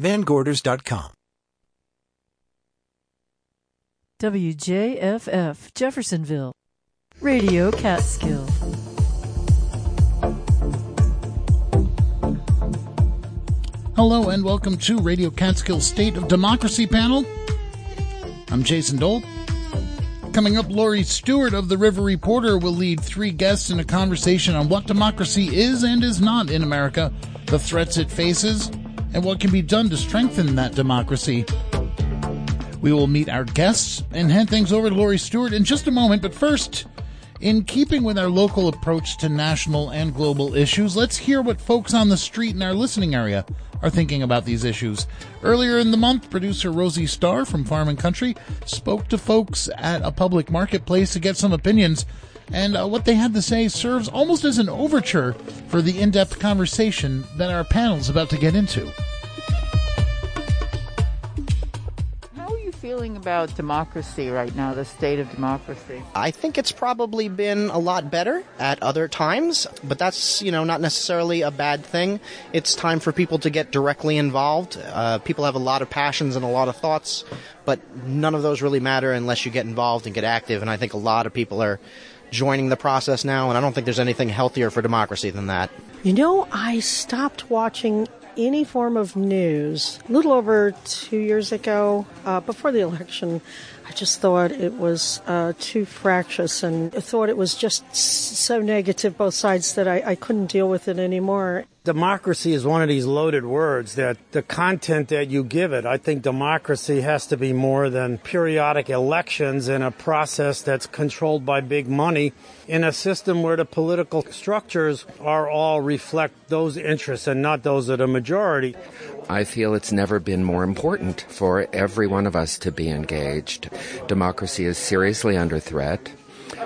VanGorders.com. WJFF, Jeffersonville. Radio Catskill. Hello and welcome to Radio Catskill State of Democracy Panel. I'm Jason Dole. Coming up, Laurie Stuart of The River Reporter will lead three guests in a conversation on what democracy is and is not in America, the threats it faces, and what can be done to strengthen that democracy. We will meet our guests and hand things over to Laurie Stuart in just a moment, but first, in keeping with our local approach to national and global issues, let's hear what folks on the street in our listening area are thinking about these issues. Earlier in the month, producer Rosie Starr from Farm and Country spoke to folks at a public marketplace to get some opinions, and what they had to say serves almost as an overture for the in-depth conversation that our panel's about to get into. How are you feeling about democracy right now, the state of democracy? I think it's probably been a lot better at other times, but that's, not necessarily a bad thing. It's time for people to get directly involved. People have a lot of passions and a lot of thoughts, but none of those really matter unless you get involved and get active, and I think a lot of people are joining the process now, and I don't think there's anything healthier for democracy than that. I stopped watching any form of news a little over 2 years ago, before the election. I just thought it was too fractious, and I thought it was just so negative, both sides, that I couldn't deal with it anymore. Democracy is one of these loaded words that the content that you give it, I think democracy has to be more than periodic elections and a process that's controlled by big money in a system where the political structures are all reflect those interests and not those of the majority. I feel it's never been more important for every one of us to be engaged. Democracy is seriously under threat.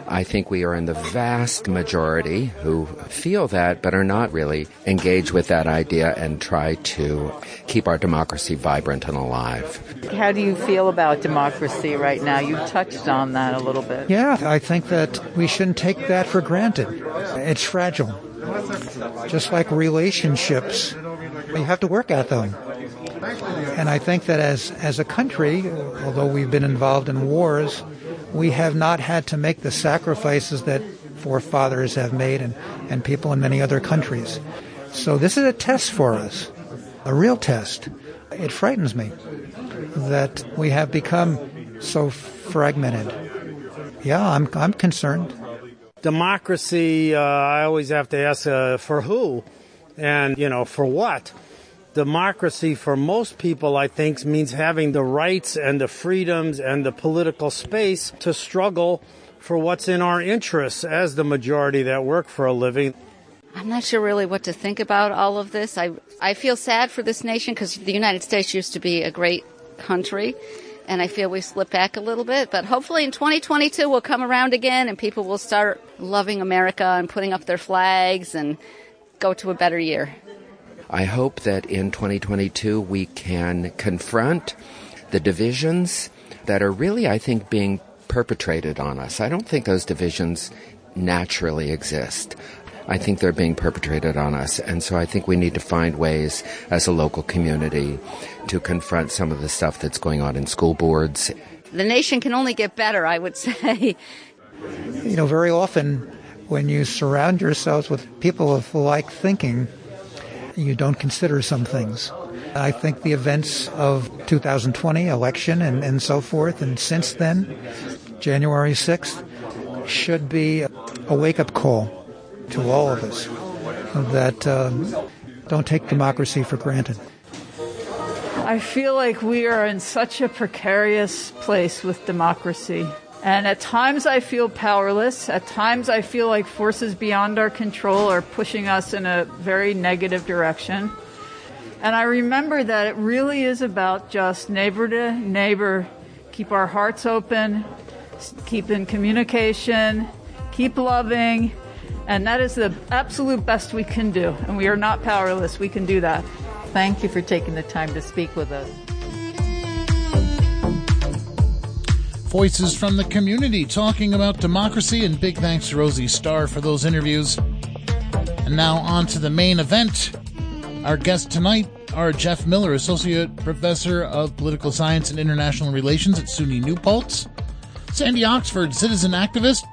I think we are in the vast majority who feel that but are not really engaged with that idea and try to keep our democracy vibrant and alive. How do you feel about democracy right now? You touched on that a little bit. Yeah, I think that we shouldn't take that for granted. It's fragile. Just like relationships, you have to work at them. And I think that as a country, although we've been involved in wars, we have not had to make the sacrifices that forefathers have made and people in many other countries. So this is a test for us, a real test. It frightens me that we have become so fragmented. Yeah, I'm concerned. Democracy, I always have to ask for who and, for what. Democracy for most people, I think, means having the rights and the freedoms and the political space to struggle for what's in our interests as the majority that work for a living. I'm not sure really what to think about all of this. I feel sad for this nation because the United States used to be a great country, and I feel we slipped back a little bit. But hopefully in 2022 we'll come around again and people will start loving America and putting up their flags and go to a better year. I hope that in 2022 we can confront the divisions that are really, I think, being perpetrated on us. I don't think those divisions naturally exist. I think they're being perpetrated on us. And so I think we need to find ways as a local community to confront some of the stuff that's going on in school boards. The nation can only get better, I would say. Very often when you surround yourselves with people of like thinking, you don't consider some things. I think the events of 2020 election and so forth, and since then, January 6th, should be a wake-up call to all of us that don't take democracy for granted. I feel like we are in such a precarious place with democracy. And at times I feel powerless. At times I feel like forces beyond our control are pushing us in a very negative direction. And I remember that it really is about just neighbor to neighbor, keep our hearts open, keep in communication, keep loving, and that is the absolute best we can do. And we are not powerless. We can do that. Thank you for taking the time to speak with us. Voices from the community talking about democracy, and big thanks to Rosie Starr for those interviews. And now on to the main event. Our guest tonight are Jeff Miller, Associate Professor of Political Science and International Relations at SUNY New Paltz, Sandy Oxford, citizen activist,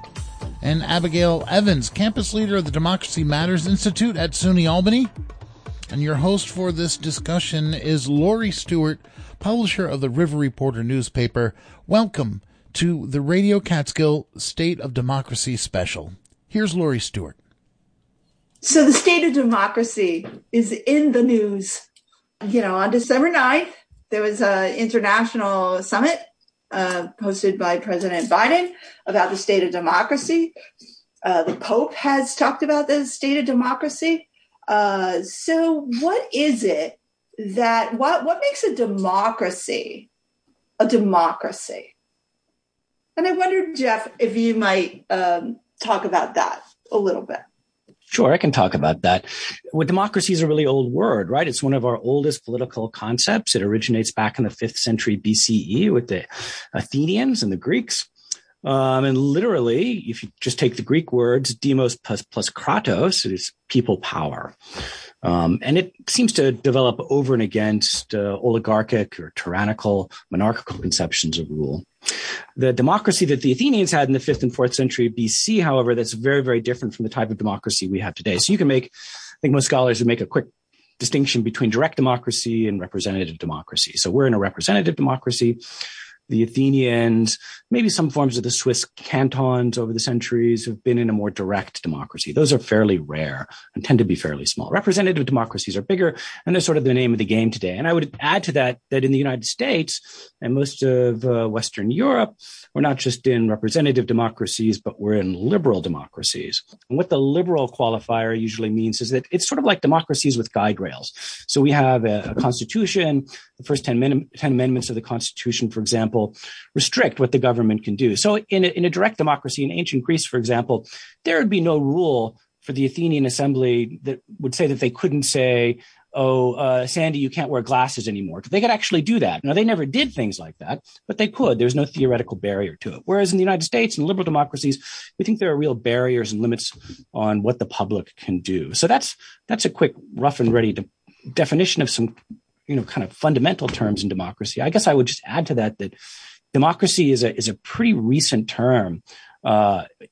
and Abigail Evans, campus leader of the Democracy Matters Institute at SUNY Albany. And your host for this discussion is Laurie Stuart, publisher of the River Reporter newspaper. Welcome to the Radio Catskill State of Democracy special. Here's Laurie Stuart. So the state of democracy is in the news. You know, on December 9th, there was an international summit hosted by President Biden about the state of democracy. The Pope has talked about the state of democracy. So what is it that, what makes a democracy a democracy? And I wonder, Jeff, if you might talk about that a little bit. Sure, I can talk about that. Well, democracy is a really old word, right? It's one of our oldest political concepts. It originates back in the 5th century BCE with the Athenians and the Greeks. And literally, if you just take the Greek words, demos plus kratos, it is people power. And it seems to develop over and against oligarchic or tyrannical, monarchical conceptions of rule. The democracy that the Athenians had in the 5th and 4th century BC, however, that's very, very different from the type of democracy we have today. So you can make, I think most scholars would make a quick distinction between direct democracy and representative democracy. So we're in a representative democracy. The Athenians, maybe some forms of the Swiss cantons over the centuries, have been in a more direct democracy. Those are fairly rare and tend to be fairly small. Representative democracies are bigger, and they're sort of the name of the game today. And I would add to that that in the United States and most of Western Europe, we're not just in representative democracies, but we're in liberal democracies. And what the liberal qualifier usually means is that it's sort of like democracies with guide rails. So we have a constitution. The first 10 amendments of the Constitution, for example, restrict what the government can do. So in a direct democracy in ancient Greece, for example, there would be no rule for the Athenian assembly that would say that they couldn't say, Sandy, you can't wear glasses anymore. They could actually do that. Now, they never did things like that, but they could. There's no theoretical barrier to it. Whereas in the United States and liberal democracies, we think there are real barriers and limits on what the public can do. So that's a quick, rough and ready definition of some kind of fundamental terms in democracy. I guess I would just add to that that democracy is a pretty recent term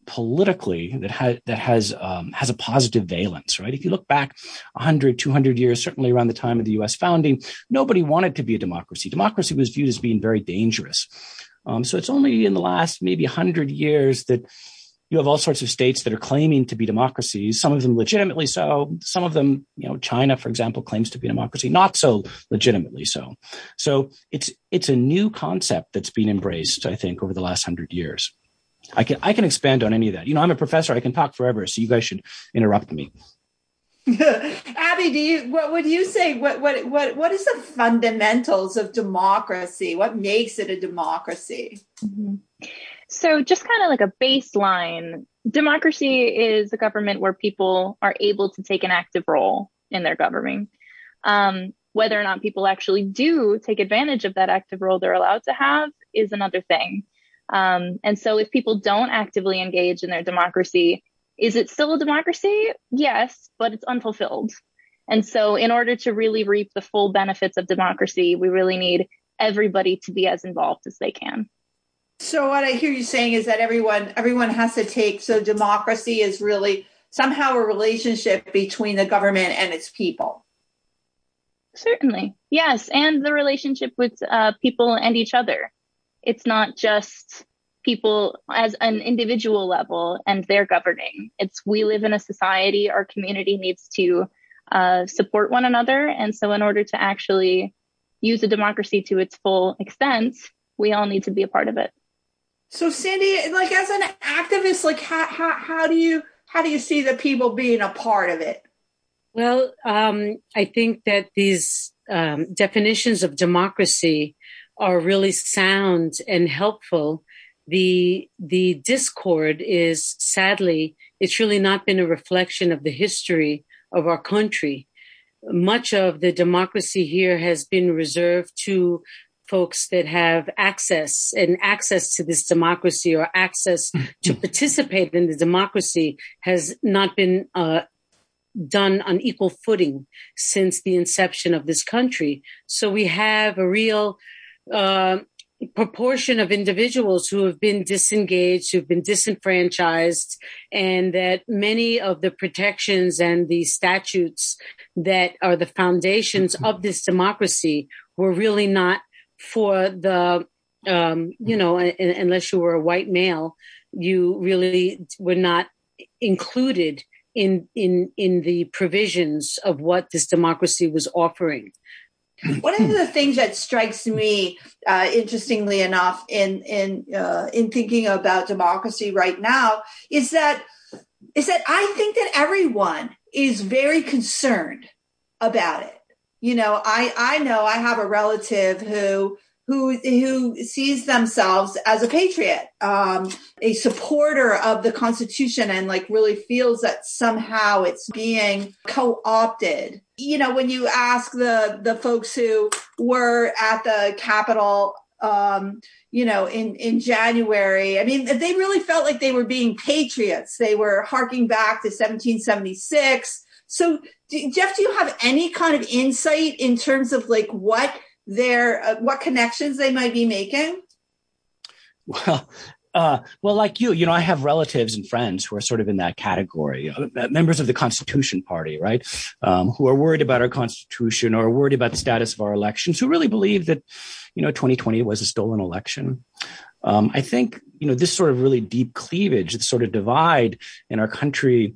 politically that has a positive valence, right? If you look back 100, 200 years, certainly around the time of the U.S. founding, nobody wanted to be a democracy. Democracy was viewed as being very dangerous. So it's only in the last maybe 100 years that you have all sorts of states that are claiming to be democracies, some of them legitimately so, some of them, China, for example, claims to be a democracy, not so legitimately so. So it's a new concept that's been embraced, I think, over the last 100 years. I can expand on any of that. I'm a professor. I can talk forever, so you guys should interrupt me. Abby, what would you say? What is the fundamentals of democracy? What makes it a democracy? Mm-hmm. So just kind of like a baseline, democracy is a government where people are able to take an active role in their governing. Whether or not people actually do take advantage of that active role they're allowed to have is another thing. And so if people don't actively engage in their democracy, is it still a democracy? Yes, but it's unfulfilled. And so in order to really reap the full benefits of democracy, we really need everybody to be as involved as they can. So what I hear you saying is that everyone has to take, so democracy is really somehow a relationship between the government and its people. Certainly. Yes. And the relationship with people and each other. It's not just people as an individual level and their governing. It's we live in a society, our community needs to support one another. And so in order to actually use a democracy to its full extent, we all need to be a part of it. So, Sandy, as an activist, how do you see the people being a part of it? Well, I think that these definitions of democracy are really sound and helpful. The discord is, sadly, it's really not been a reflection of the history of our country. Much of the democracy here has been reserved to folks that have access to this democracy, or access to participate in the democracy has not been done on equal footing since the inception of this country. So we have a real proportion of individuals who have been disengaged, who've been disenfranchised, and that many of the protections and the statutes that are the foundations of this democracy were really not for the, unless you were a white male, you really were not included in the provisions of what this democracy was offering. One of the things that strikes me, interestingly enough, in thinking about democracy right now is that I think that everyone is very concerned about it. You know, I know I have a relative who sees themselves as a patriot, a supporter of the Constitution, and like really feels that somehow it's being co-opted. You know, when you ask the folks who were at the Capitol, in January, I mean, they really felt like they were being patriots. They were harking back to 1776. So, Jeff, do you have any kind of insight in terms of like what connections they might be making? Well, like you know, I have relatives and friends who are sort of in that category, members of the Constitution Party, right? Who are worried about our Constitution or worried about the status of our elections, who really believe that, you know, 2020 was a stolen election. I think, you know, this sort of really deep cleavage, this sort of divide in our country,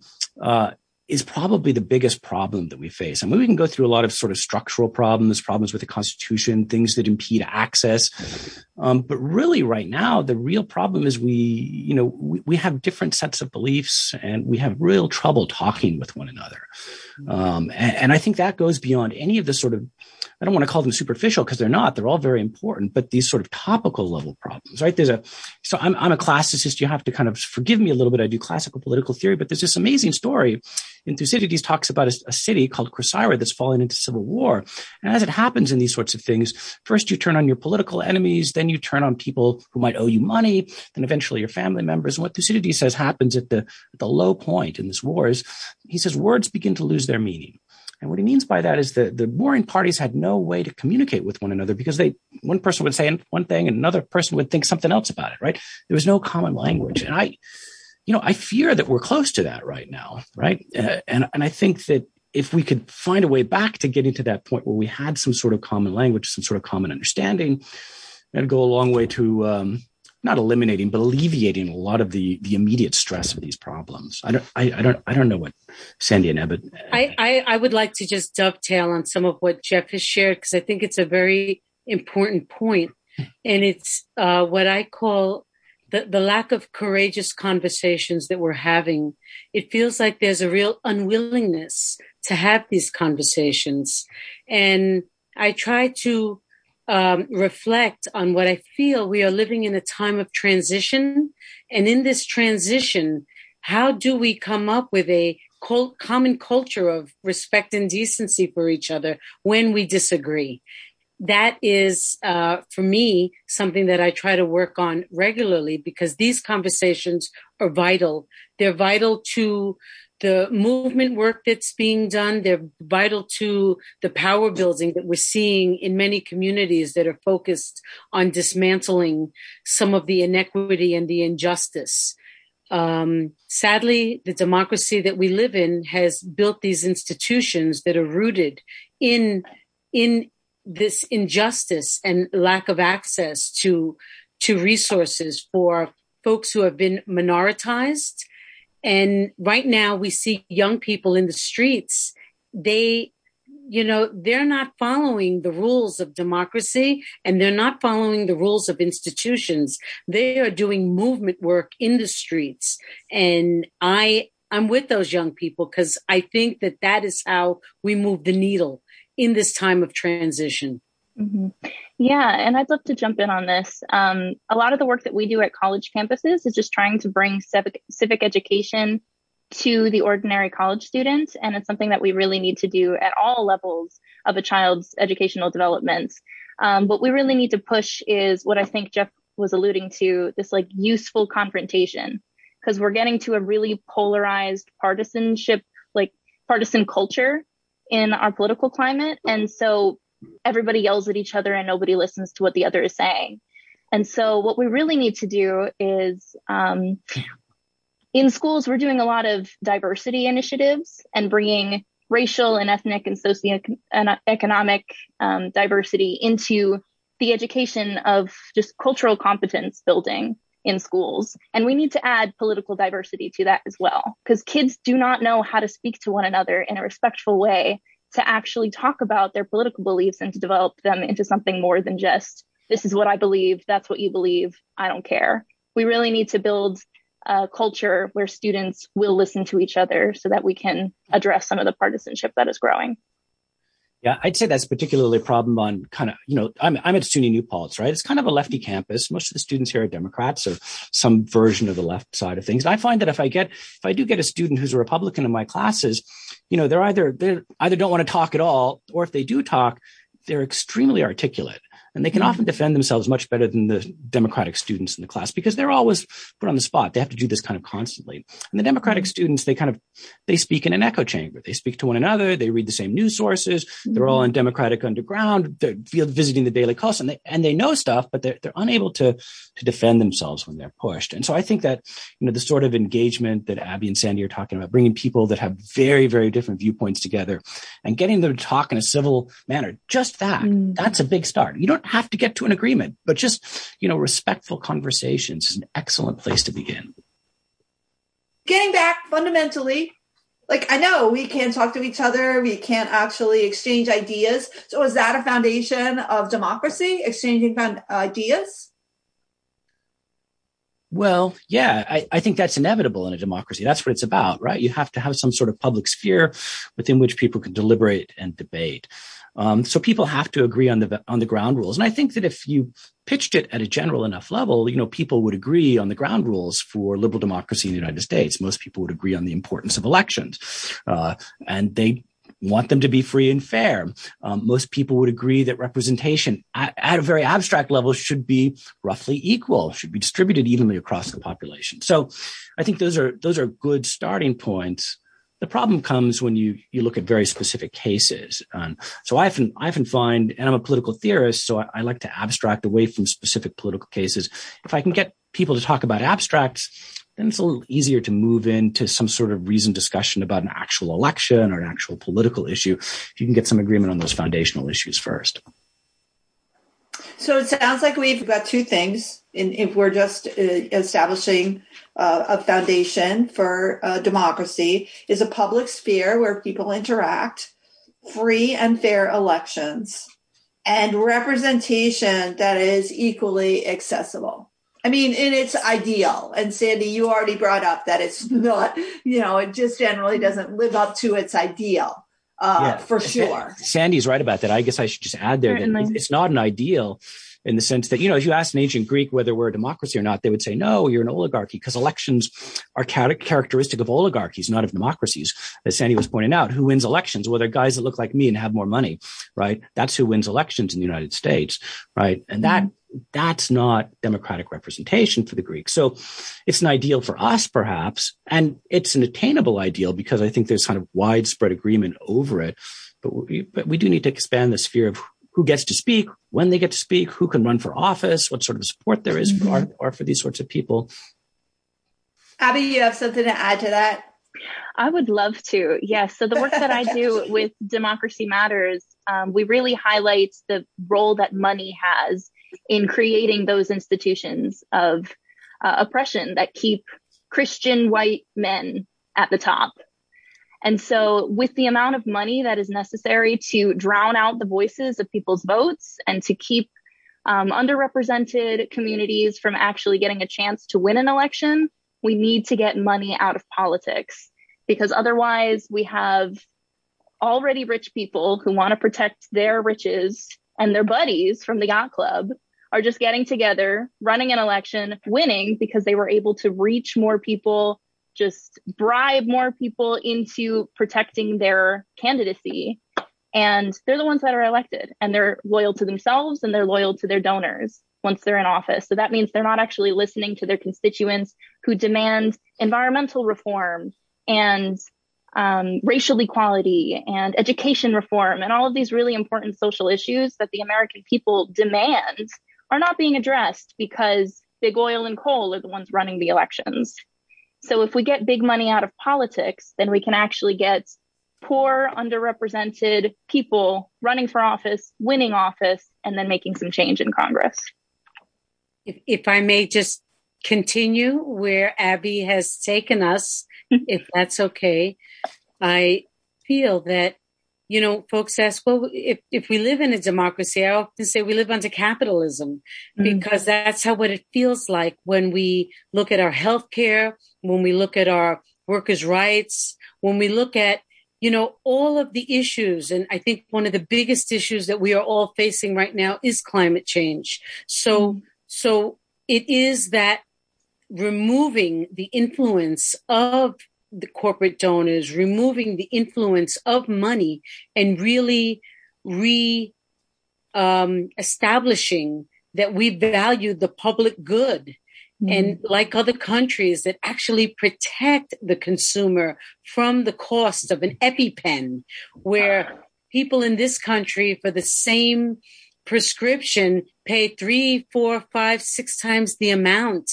is probably the biggest problem that we face. I mean, we can go through a lot of sort of structural problems with the Constitution, things that impede access. But really right now, the real problem is we have different sets of beliefs and we have real trouble talking with one another. And I think that goes beyond any of the sort of, I don't want to call them superficial because they're not, they're all very important, but these sort of topical level problems, right? So I'm a classicist. You have to kind of forgive me a little bit. I do classical political theory, but there's this amazing story. And Thucydides talks about a city called Crocyra that's fallen into civil war. And as it happens in these sorts of things, first you turn on your political enemies, then you turn on people who might owe you money, then eventually your family members. And what Thucydides says happens at the low point in this war is, he says, words begin to lose their meaning. And what he means by that is the warring parties had no way to communicate with one another because one person would say one thing and another person would think something else about it, right? There was no common language. And I fear that we're close to that right now, right? And I think that if we could find a way back to getting to that point where we had some sort of common language, some sort of common understanding, that'd go a long way to not eliminating, but alleviating a lot of the immediate stress of these problems. I don't know what Sandy and Ebbett. I would like to just dovetail on some of what Jeff has shared because I think it's a very important point, and it's what I call the lack of courageous conversations that we're having. It feels like there's a real unwillingness to have these conversations. And I try to reflect on what I feel we are living in a time of transition. And in this transition, how do we come up with a common culture of respect and decency for each other when we disagree? That is, for me, something that I try to work on regularly because these conversations are vital. They're vital to the movement work that's being done. They're vital to the power building that we're seeing in many communities that are focused on dismantling some of the inequity and the injustice. Sadly, the democracy that we live in has built these institutions that are rooted in this injustice and lack of access to resources for folks who have been minoritized. And right now we see young people in the streets. They, you know, they're not following the rules of democracy and they're not following the rules of institutions. They are doing movement work in the streets. And I'm with those young people because I think that is how we move the needle in this time of transition. Mm-hmm. Yeah, and I'd love to jump in on this. A lot of the work that we do at college campuses is just trying to bring civic education to the ordinary college student, and it's something that we really need to do at all levels of a child's educational development. What we really need to push is what I think Jeff was alluding to, this like useful confrontation, because we're getting to a really polarized partisanship, like partisan culture in our political climate. And so everybody yells at each other and nobody listens to what the other is saying. And so what we really need to do is in schools, we're doing a lot of diversity initiatives and bringing racial and ethnic and socioeconomic diversity into the education of just cultural competence building in schools. And we need to add political diversity to that as well, because kids do not know how to speak to one another in a respectful way to actually talk about their political beliefs and to develop them into something more than just, this is what I believe, that's what you believe, I don't care. We really need to build a culture where students will listen to each other so that we can address some of the partisanship that is growing. Yeah, I'd say that's particularly a problem on kind of, you know, I'm at SUNY New Paltz, right? It's kind of a lefty campus. Most of the students here are Democrats or some version of the left side of things. And I find that if I do get a student who's a Republican in my classes, you know, they either don't want to talk at all, or if they do talk, they're extremely articulate. And they can often defend themselves much better than the Democratic students in the class, because they're always put on the spot. They have to do this kind of constantly. And the Democratic students, they speak in an echo chamber. They speak to one another. They read the same news sources. They're all in Democratic Underground. They're visiting the Daily Coast, and they know stuff, but they're unable to defend themselves when they're pushed. And so I think that, you know, the sort of engagement that Abby and Sandy are talking about, bringing people that have very, very different viewpoints together and getting them to talk in a civil manner, just that's a big start. You don't have to get to an agreement, but just, you know, respectful conversations is an excellent place to begin. Getting back fundamentally, like, I know we can't talk to each other, we can't actually exchange ideas. So is that a foundation of democracy, exchanging ideas? Well, yeah, I think that's inevitable in a democracy. That's what it's about, right? You have to have some sort of public sphere within which people can deliberate and debate. So people have to agree on the ground rules. And I think that if you pitched it at a general enough level, you know, people would agree on the ground rules for liberal democracy in the United States. Most people would agree on the importance of elections, and they want them to be free and fair. Most people would agree that representation at a very abstract level should be roughly equal, should be distributed evenly across the population. So I think those are good starting points. The problem comes when you look at very specific cases. So I often find, and I'm a political theorist, so I like to abstract away from specific political cases. If I can get people to talk about abstracts, then it's a little easier to move into some sort of reasoned discussion about an actual election or an actual political issue, if you can get some agreement on those foundational issues first. So it sounds like we've got two things. If we're just establishing a foundation for democracy, is a public sphere where people interact, free and fair elections, and representation that is equally accessible. I mean, in its ideal, and Sandy, you already brought up that it's not, you know, it just generally doesn't live up to its ideal, for sure. Sandy's right about that. I guess I should just add there that it's not an ideal in the sense that, you know, if you asked an ancient Greek whether we're a democracy or not, they would say, no, you're an oligarchy, because elections are characteristic of oligarchies, not of democracies. As Sandy was pointing out, who wins elections? Well, they're guys that look like me and have more money, right? That's who wins elections in the United States, right? And that's not democratic representation for the Greeks. So it's an ideal for us, perhaps, and it's an attainable ideal because I think there's kind of widespread agreement over it. But we do need to expand the sphere of who gets to speak, when they get to speak, who can run for office, what sort of support there is for these sorts of people. Abby, you have something to add to that? I would love to. Yes. So the work that I do with Democracy Matters, we really highlight the role that money has in creating those institutions of oppression that keep Christian white men at the top. And so with the amount of money that is necessary to drown out the voices of people's votes and to keep underrepresented communities from actually getting a chance to win an election, we need to get money out of politics, because otherwise we have already rich people who want to protect their riches, and their buddies from the yacht club are just getting together, running an election, winning because they were able to reach more people, just bribe more people into protecting their candidacy. And they're the ones that are elected, and they're loyal to themselves and they're loyal to their donors once they're in office. So that means they're not actually listening to their constituents who demand environmental reform and racial equality and education reform and all of these really important social issues that the American people demand are not being addressed because big oil and coal are the ones running the elections. So if we get big money out of politics, then we can actually get poor, underrepresented people running for office, winning office, and then making some change in Congress. If I may just continue where Abby has taken us, if that's okay. I feel that, you know, folks ask, well, if we live in a democracy, I often say we live under capitalism, because that's what it feels like when we look at our healthcare, when we look at our workers' rights, when we look at, you know, all of the issues. And I think one of the biggest issues that we are all facing right now is climate change. So it is that removing the influence of the corporate donors, removing the influence of money, and really establishing that we value the public good. And like other countries that actually protect the consumer from the cost of an EpiPen, where people in this country for the same prescription pay 3, 4, 5, 6 times the amount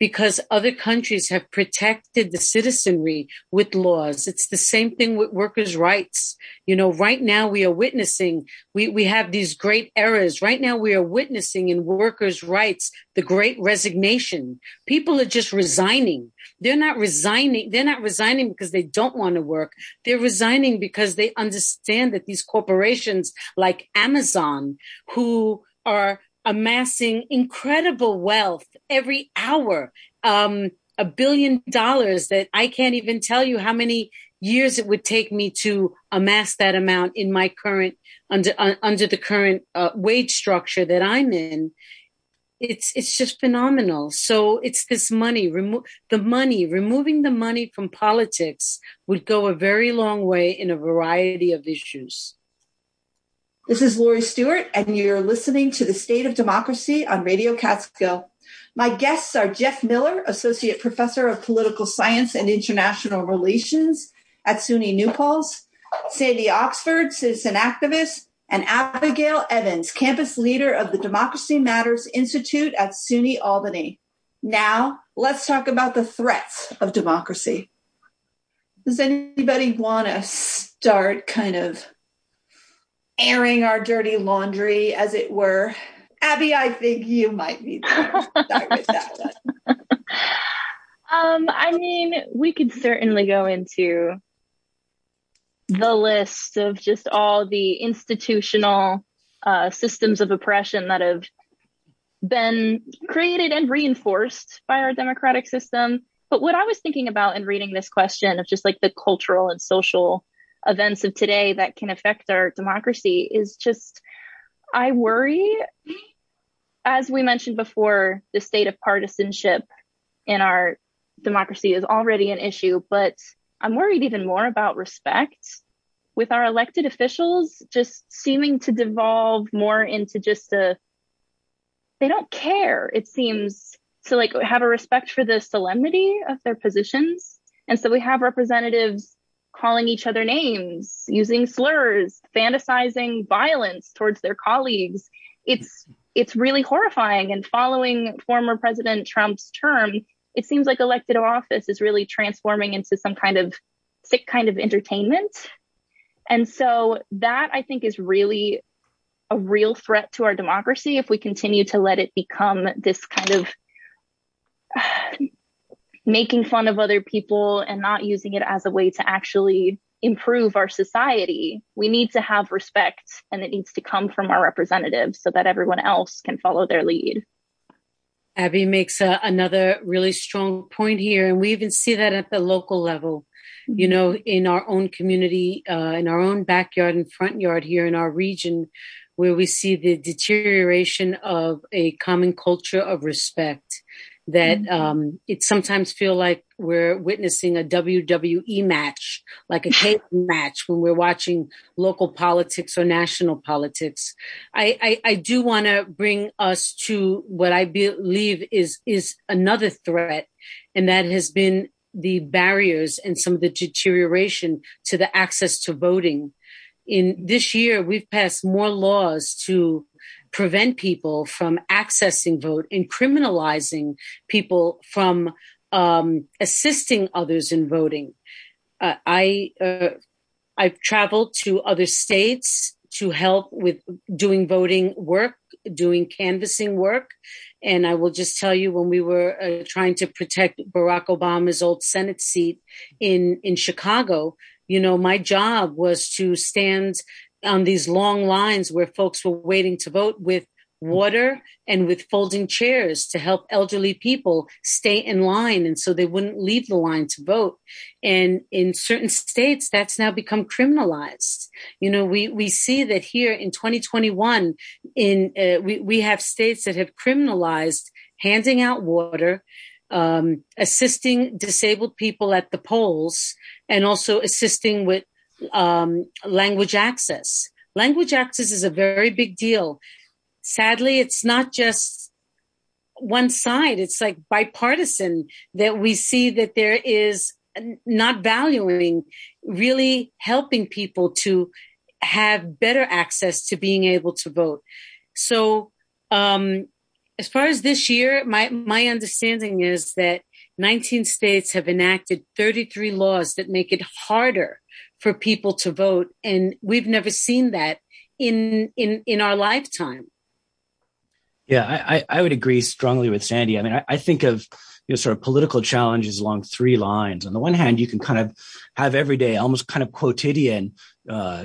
because other countries have protected the citizenry with laws. It's the same thing with workers' rights. You know, right now we are witnessing, we have these great errors. Right now we are witnessing in workers' rights, the great resignation. People are just resigning. They're not resigning. They're not resigning because they don't want to work. They're resigning because they understand that these corporations like Amazon, who are amassing incredible wealth every hour, $1 billion that I can't even tell you how many years it would take me to amass that amount in my current, under the current wage structure that I'm in. It's just phenomenal. So it's this money, removing the money from politics would go a very long way in a variety of issues. This is Laurie Stuart, and you're listening to The State of Democracy on Radio Catskill. My guests are Jeff Miller, Associate Professor of Political Science and International Relations at SUNY New Paltz, Sandy Oxford, citizen activist, and Abigail Evans, campus leader of the Democracy Matters Institute at SUNY Albany. Now, let's talk about the threats of democracy. Does anybody want to start kind of airing our dirty laundry, as it were? Abby, I think you might be there. Start with that one. I mean, we could certainly go into the list of just all the institutional systems of oppression that have been created and reinforced by our democratic system. But what I was thinking about in reading this question of just like the cultural and social events of today that can affect our democracy is just, I worry, as we mentioned before, the state of partisanship in our democracy is already an issue, but I'm worried even more about respect, with our elected officials just seeming to devolve more into just they don't care, it seems, to like have a respect for the solemnity of their positions. And so we have representatives calling each other names, using slurs, fantasizing violence towards their colleagues. It's really horrifying. And following former President Trump's term, it seems like elected office is really transforming into some kind of sick kind of entertainment. And so that, I think, is really a real threat to our democracy if we continue to let it become this kind of making fun of other people and not using it as a way to actually improve our society. We need to have respect, and it needs to come from our representatives so that everyone else can follow their lead. Abby makes another really strong point here, and we even see that at the local level, you know, in our own community, in our own backyard and front yard here in our region, where we see the deterioration of a common culture of respect. That it sometimes feel like we're witnessing a WWE match, like a cage match, when we're watching local politics or national politics. I do want to bring us to what I believe is another threat, and that has been the barriers and some of the deterioration to the access to voting. In this year, we've passed more laws to prevent people from accessing vote and criminalizing people from assisting others in voting. I've traveled to other states to help with doing voting work, doing canvassing work. And I will just tell you, when we were trying to protect Barack Obama's old Senate seat in Chicago, you know, my job was to stand on these long lines where folks were waiting to vote with water and with folding chairs to help elderly people stay in line, and so they wouldn't leave the line to vote. And in certain states, that's now become criminalized. You know, we see that here in 2021, we have states that have criminalized handing out water, assisting disabled people at the polls, and also assisting with language access. Language access is a very big deal. Sadly, it's not just one side. It's like bipartisan, that we see that there is not valuing really helping people to have better access to being able to vote. So as far as this year, my understanding is that 19 states have enacted 33 laws that make it harder for people to vote. And we've never seen that in our lifetime. Yeah, I would agree strongly with Sandy. I mean, I think of, you know, sort of political challenges along three lines. On the one hand, you can kind of have everyday, almost kind of quotidian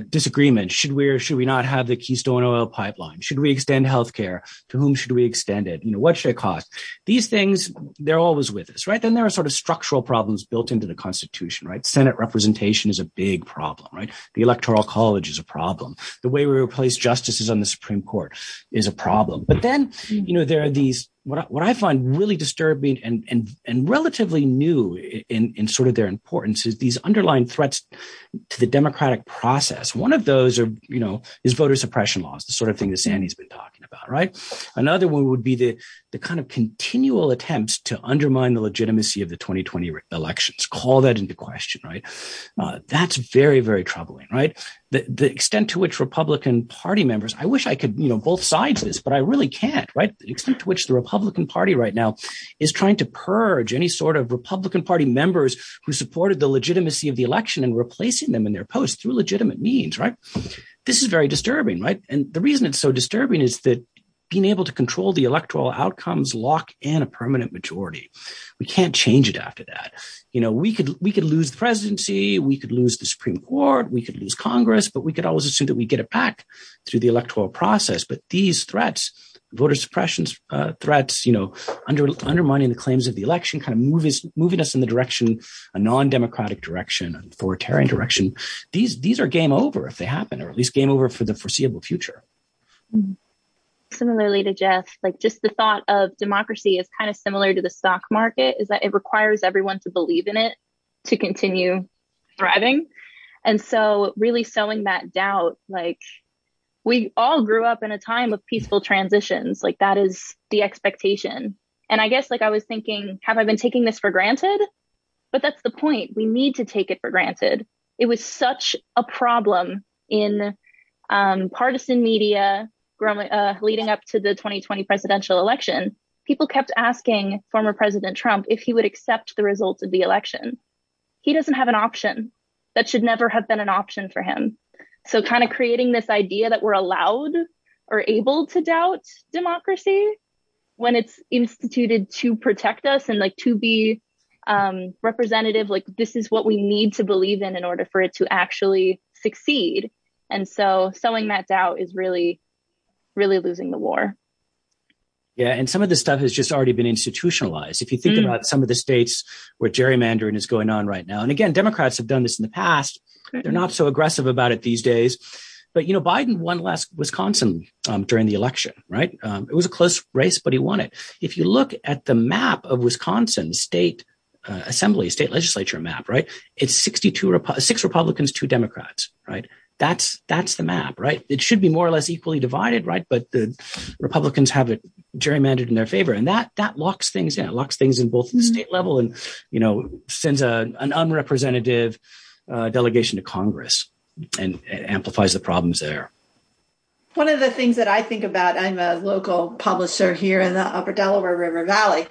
disagreements. Should we or should we not have the Keystone oil pipeline? Should we extend healthcare? To whom should we extend it? You know, what should it cost? These things, they're always with us, right? Then there are sort of structural problems built into the Constitution, right? Senate representation is a big problem, right? The Electoral College is a problem. The way we replace justices on the Supreme Court is a problem. But then, you know, there are these, what I find really disturbing and relatively new in sort of their importance is these underlying threats to the democratic process. One of those are, you know, is voter suppression laws, the sort of thing that Sandy's been talking about, right? Another one would be the kind of continual attempts to undermine the legitimacy of the 2020 elections, call that into question, right? That's very, very troubling, right? The extent to which Republican Party members, I wish I could, you know, both sides of this, but I really can't, right? The extent to which the Republican Party right now is trying to purge any sort of Republican Party members who supported the legitimacy of the election and replacing them in their posts through legitimate means, right? This is very disturbing, right? And the reason it's so disturbing is that being able to control the electoral outcomes lock in a permanent majority. We can't change it after that. You know, we could lose the presidency, we could lose the Supreme Court, we could lose Congress, but we could always assume that we get it back through the electoral process. But these threats, voter suppression threats, you know, undermining the claims of the election, kind of moving us in the direction, a non-democratic direction, an authoritarian direction. These are game over if they happen, or at least game over for the foreseeable future. Mm-hmm. Similarly to Jeff, like just the thought of democracy is kind of similar to the stock market, is that it requires everyone to believe in it to continue thriving. And so really sowing that doubt, like we all grew up in a time of peaceful transitions, like that is the expectation. And I guess like I was thinking, have I been taking this for granted? But that's the point. We need to take it for granted. It was such a problem in partisan media. Leading up to the 2020 presidential election, people kept asking former President Trump if he would accept the results of the election. He doesn't have an option. That should never have been an option for him. So kind of creating this idea that we're allowed or able to doubt democracy when it's instituted to protect us and like to be representative, like this is what we need to believe in order for it to actually succeed. And so sowing that doubt is really losing the war. Yeah, and some of this stuff has just already been institutionalized. If you think about some of the states where gerrymandering is going on right now, and again, Democrats have done this in the past. They're not so aggressive about it these days. But, you know, Biden won last Wisconsin during the election, right? It was a close race, but he won it. If you look at the map of Wisconsin state assembly, state legislature map, right? It's 6 Republicans, 2 Democrats, right? That's the map, right? It should be more or less equally divided, right? But the Republicans have it gerrymandered in their favor. And that locks things in. It locks things in both at the state level and, you know, sends an unrepresentative delegation to Congress and amplifies the problems there. One of the things that I think about, I'm a local publisher here in the Upper Delaware River Valley.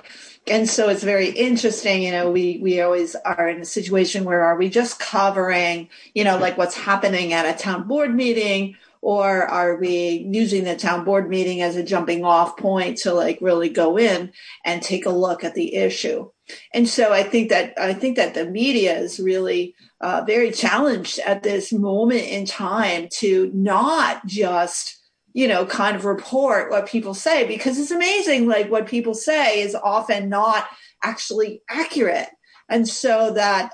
And so it's very interesting, you know, we always are in a situation where are we just covering, you know, like what's happening at a town board meeting, or are we using the town board meeting as a jumping off point to like really go in and take a look at the issue? And so I think that the media is really very challenged at this moment in time to not just, you know, kind of report what people say, because it's amazing, like what people say is often not actually accurate. And so that,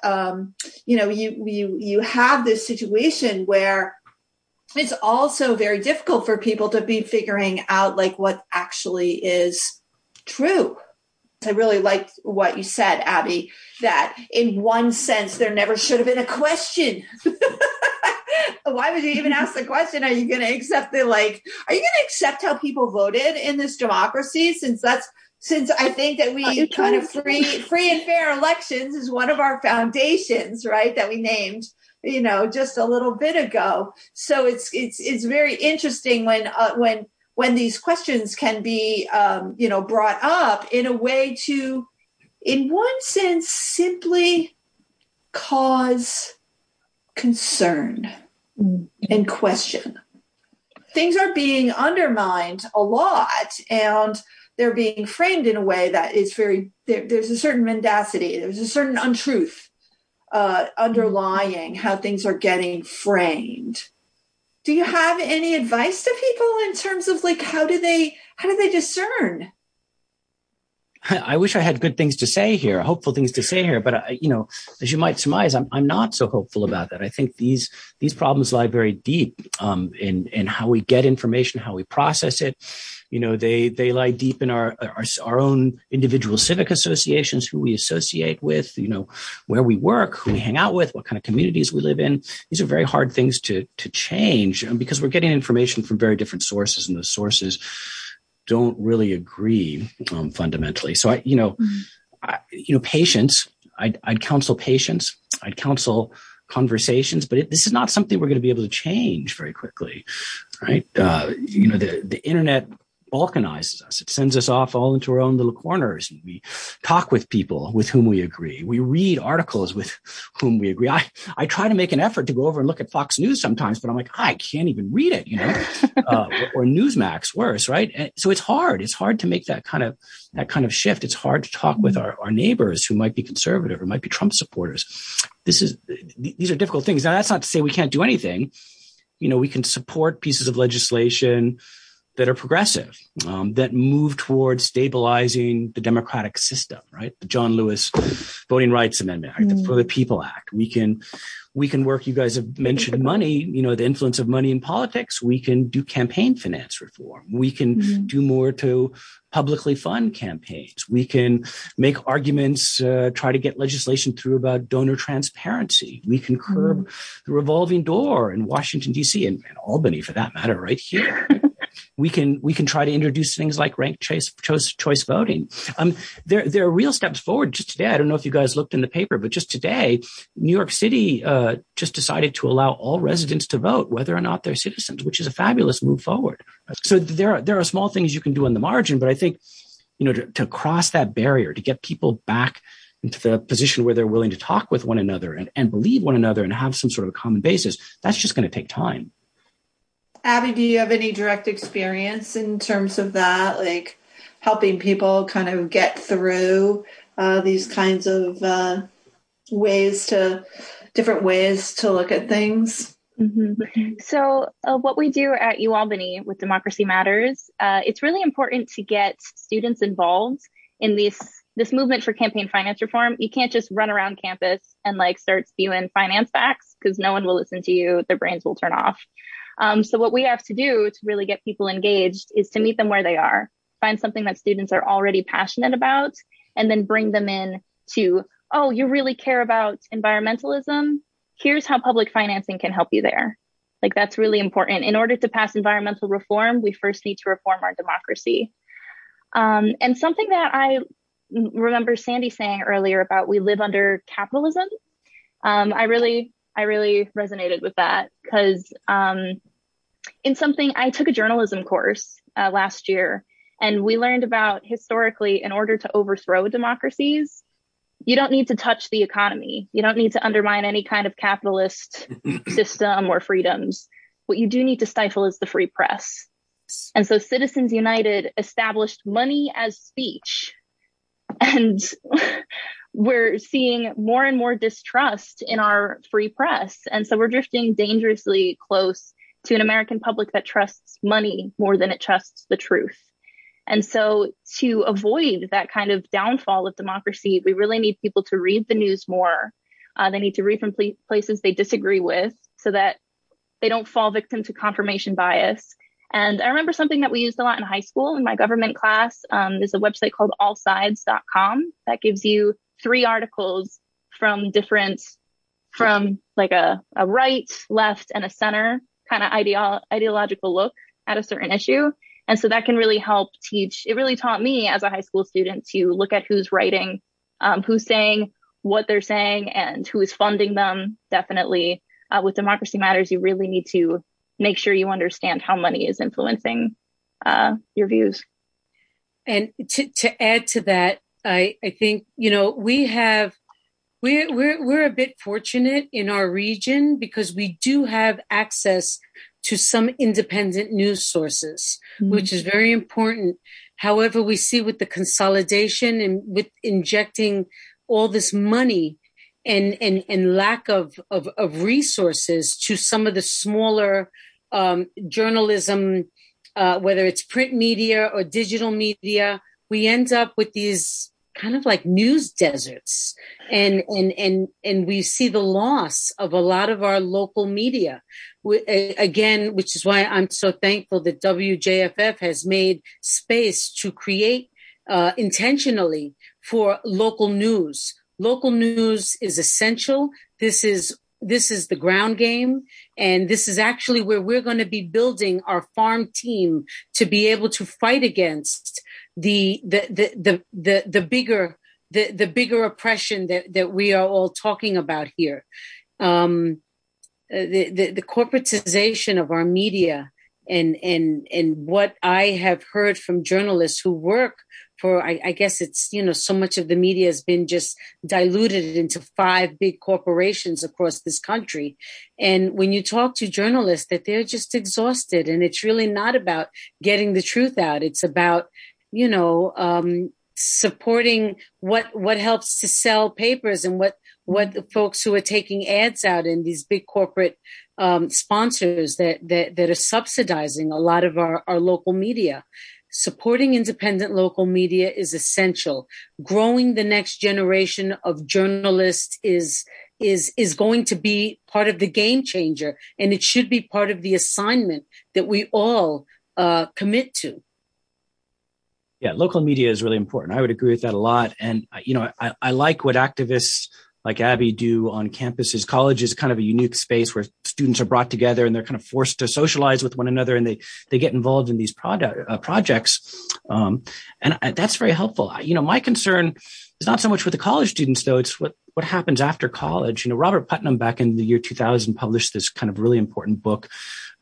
you know, you have this situation where it's also very difficult for people to be figuring out like what actually is true. I really liked what you said, Abby, that in one sense, there never should have been a question. Why would you even ask the question? Are you going to accept how people voted in this democracy? Since I think that we kind of free and fair elections is one of our foundations, right? That we named, you know, just a little bit ago. So it's very interesting when these questions can be, you know, brought up in a way to, in one sense, simply cause concern and question. Things are being undermined a lot, and they're being framed in a way that is there's a certain mendacity, there's a certain untruth underlying how things are getting framed. Do you have any advice to people in terms of like how do they discern? I wish I had good things to say here, hopeful things to say here, but I, you know, as you might surmise, I'm not so hopeful about that. I think these problems lie very deep in how we get information, how we process it. You know, they lie deep in our own individual civic associations, who we associate with, you know, where we work, who we hang out with, what kind of communities we live in. These are very hard things to change because we're getting information from very different sources, and those sources don't really agree fundamentally. So patience. I'd counsel patience. I'd counsel conversations, but this is not something we're going to be able to change very quickly, right? You know, the internet balkanizes us. It sends us off all into our own little corners. And we talk with people with whom we agree. We read articles with whom we agree. I try to make an effort to go over and look at Fox News sometimes, but I'm like, I can't even read it, you know, or Newsmax, worse, right? And so it's hard. It's hard to make that kind of shift. It's hard to talk with our neighbors who might be conservative or might be Trump supporters. These are difficult things. Now, that's not to say we can't do anything. You know, we can support pieces of legislation that are progressive, that move towards stabilizing the democratic system, right? The John Lewis Voting Rights Amendment, right? The For the People Act. We can work. You guys have mentioned money, you know, the influence of money in politics. We can do campaign finance reform. We can do more to publicly fund campaigns. We can make arguments, try to get legislation through about donor transparency. We can curb the revolving door in Washington, D.C. and Albany, for that matter, right here. We can try to introduce things like ranked choice voting. There are real steps forward just today. I don't know if you guys looked in the paper, but just today, New York City just decided to allow all residents to vote, whether or not they're citizens, which is a fabulous move forward. So there are small things you can do on the margin, but I think, you know, to cross that barrier, to get people back into the position where they're willing to talk with one another and believe one another and have some sort of a common basis, that's just going to take time. Abby, do you have any direct experience in terms of that, like helping people kind of get through these kinds of different ways to look at things? Mm-hmm. So what we do at UAlbany with Democracy Matters, it's really important to get students involved in this movement for campaign finance reform. You can't just run around campus and like start spewing finance facts because no one will listen to you. Their brains will turn off. So what we have to do to really get people engaged is to meet them where they are, find something that students are already passionate about, and then bring them in to, oh, you really care about environmentalism? Here's how public financing can help you there. Like, that's really important. In order to pass environmental reform, we first need to reform our democracy. And something that I remember Sandy saying earlier about we live under capitalism, I really resonated with that, because in something, I took a journalism course last year, and we learned about historically, in order to overthrow democracies, you don't need to touch the economy. You don't need to undermine any kind of capitalist system or freedoms. What you do need to stifle is the free press. And so Citizens United established money as speech. And we're seeing more and more distrust in our free press. And so we're drifting dangerously close to an American public that trusts money more than it trusts the truth. And so to avoid that kind of downfall of democracy, we really need people to read the news more. They need to read from places they disagree with so that they don't fall victim to confirmation bias. And I remember something that we used a lot in high school in my government class. There's a website called allsides.com that gives you 3 articles from different, from like a right, left, and a center kind of ideological look at a certain issue. And so that can really help teach. It really taught me as a high school student to look at who's writing, who's saying what they're saying, and who is funding them. Definitely with Democracy Matters, you really need to make sure you understand how money is influencing your views. And to add to that, I think, you know, we're a bit fortunate in our region because we do have access to some independent news sources, mm-hmm. which is very important. However, we see with the consolidation and with injecting all this money and lack of resources to some of the smaller journalism, whether it's print media or digital media, we end up with these kind of like news deserts, and we see the loss of a lot of our local media. Again, which is why I'm so thankful that WJFF has made space to create intentionally for local news. Local news is essential. This is the ground game, and this is actually where we're going to be building our farm team to be able to fight against the bigger oppression that we are all talking about here. The corporatization of our media and what I have heard from journalists who work for, I guess it's, you know, so much of the media has been just diluted into 5 big corporations across this country. And when you talk to journalists, that they're just exhausted, and it's really not about getting the truth out. It's about, you know, supporting what helps to sell papers and what the folks who are taking ads out in these big corporate sponsors that are subsidizing a lot of our local media. Supporting independent local media is essential. Growing the next generation of journalists is going to be part of the game changer, and it should be part of the assignment that we all commit to. Yeah, local media is really important. I would agree with that a lot. And, you know, I like what activists like Abby do on campuses. College is kind of a unique space where students are brought together and they're kind of forced to socialize with one another, and they get involved in these projects. And that's very helpful. You know, my concern is not so much with the college students, though. It's what happens after college. You know, Robert Putnam back in the year 2000 published this kind of really important book